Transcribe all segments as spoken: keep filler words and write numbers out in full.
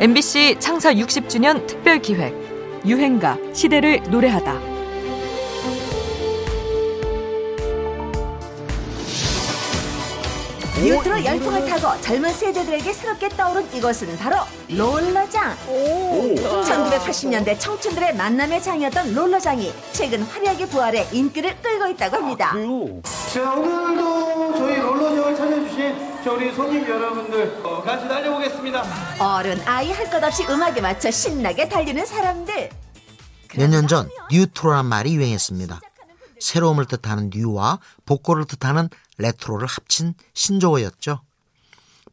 엠비씨 창사 육십 주년 특별기획 유행가 시대를 노래하다. 뉴트로 열풍을 타고 젊은 세대들에게 새롭게 떠오른 이것은 바로 롤러장. 천구백팔십 년대 청춘들의 만남의 장이었던 롤러장이 최근 화려하게 부활해 인기를 끌고 있다고 합니다. 아, 자, 오늘도 저희 롤러장을 찾아주신 우리 손님 여러분들 같이 달려보겠습니다. 어른 아이 할 것 없이 음악에 맞춰 신나게 달리는 사람들. 몇 년 전 뉴트로란 말이 유행했습니다. 새로움을 뜻하는 뉴와 복고를 뜻하는 레트로를 합친 신조어였죠.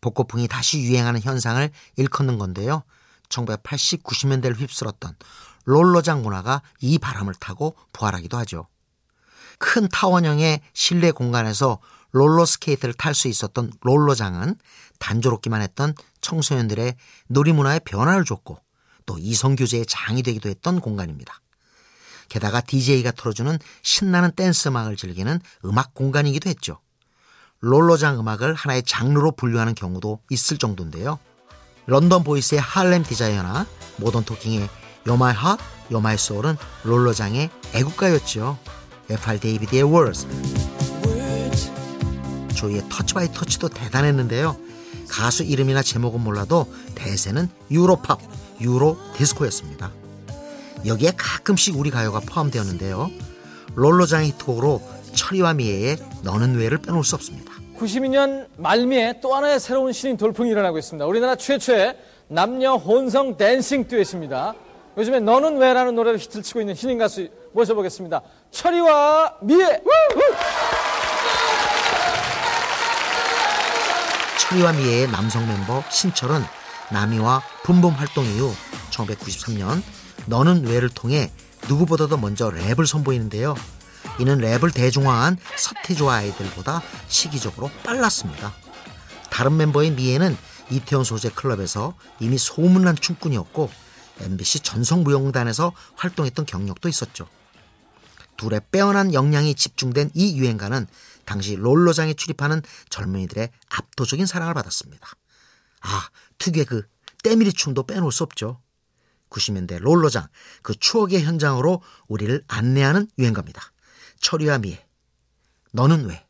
복고풍이 다시 유행하는 현상을 일컫는 건데요. 천구백팔십, 구십 년대를 휩쓸었던 롤러장 문화가 이 바람을 타고 부활하기도 하죠. 큰 타원형의 실내 공간에서 롤러스케이트를 탈 수 있었던 롤러장은 단조롭기만 했던 청소년들의 놀이문화에 변화를 줬고 또 이성교제의 장이 되기도 했던 공간입니다. 게다가 디제이가 틀어주는 신나는 댄스 음악을 즐기는 음악 공간이기도 했죠. 롤러장 음악을 하나의 장르로 분류하는 경우도 있을 정도인데요. 런던 보이스의 할렘 디자이어나 모던 토킹의 You're My Heart, You're My Soul은 롤러장의 애국가였죠. 에프 알 데이비드의 Words, 조이의 터치 바이 터치도 대단했는데요. 가수 이름이나 제목은 몰라도 대세는 유로팝, 유로 디스코였습니다. 여기에 가끔씩 우리 가요가 포함되었는데요. 롤러장의 히트곡으로 철이와 미애의 너는 왜를 빼놓을 수 없습니다. 구십이 년 말미에 또 하나의 새로운 신인 돌풍이 일어나고 있습니다. 우리나라 최초의 남녀 혼성 댄싱 듀엣입니다. 요즘에 너는 왜라는 노래를 히트를 치고 있는 신인 가수 모셔보겠습니다. 철이와 미애. 철이와 미애의 남성 멤버 신철은 남이와 붐봄 활동 이후 천구백구십삼 년 너는 왜를 통해 누구보다도 먼저 랩을 선보이는데요. 이는 랩을 대중화한 서태지와 아이들보다 시기적으로 빨랐습니다. 다른 멤버인 미애는 이태원 소재 클럽에서 이미 소문난 춤꾼이었고 엠비씨 전성무용단에서 활동했던 경력도 있었죠. 둘의 빼어난 역량이 집중된 이 유행가는 당시 롤러장에 출입하는 젊은이들의 압도적인 사랑을 받았습니다. 아, 특유의 그 때밀이 춤도 빼놓을 수 없죠. 구십 년대 롤러장, 그 추억의 현장으로 우리를 안내하는 유행가입니다. 철이와 미애, 너는 왜?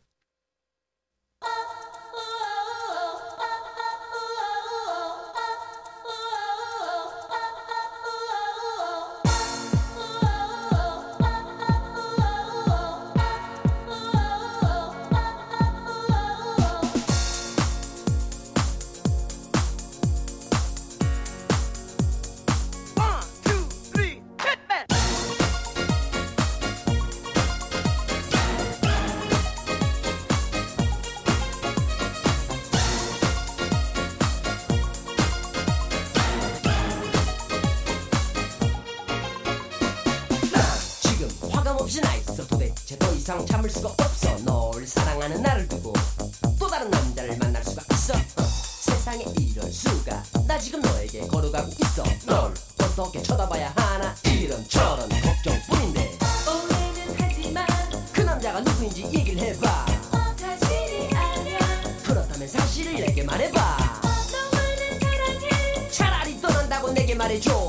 없이 나 있어. 도대체 더 이상 참을 수가 없어. 널 사랑하는 나를 두고 또 다른 남자를 만날 수가 있어. 어, 세상에 이럴 수가. 나 지금 너에게 걸어가고 있어. 널 어떻게 쳐다봐야 하나 이런 저런 걱정뿐인데. 오해는 하지만 그 남자가 누구인지 얘기를 해봐. 어, 사실이 아냐. 그렇다면 사실을 내게 말해봐. 어, 너와는 사랑해. 차라리 떠난다고 내게 말해줘.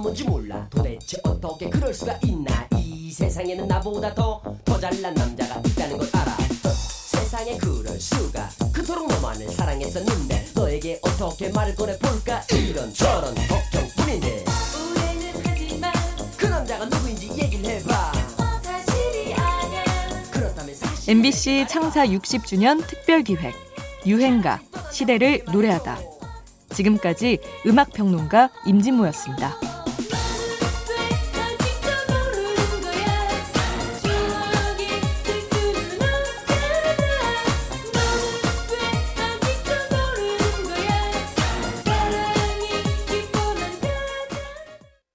뭔지 몰라. 도대체 어떻게 그럴 수가 있나. 이 세상에는 나보다 더, 더 잘난 남자가 있다는 걸 알아. 어, 세상에 그럴 수가. 그토록 너만을 사랑했었는데 너에게 어떻게 말을 꺼내볼까 이런 저런 걱정뿐인데. 우애는 하지만 그 남자가 누구인지 얘기를 해봐. 어, 사실이 아냐. 그렇다면 사실 엠비씨 창사 육십 주년 특별기획 유행가 시대를 노래하다. 지금까지 음악평론가 임진모였습니다.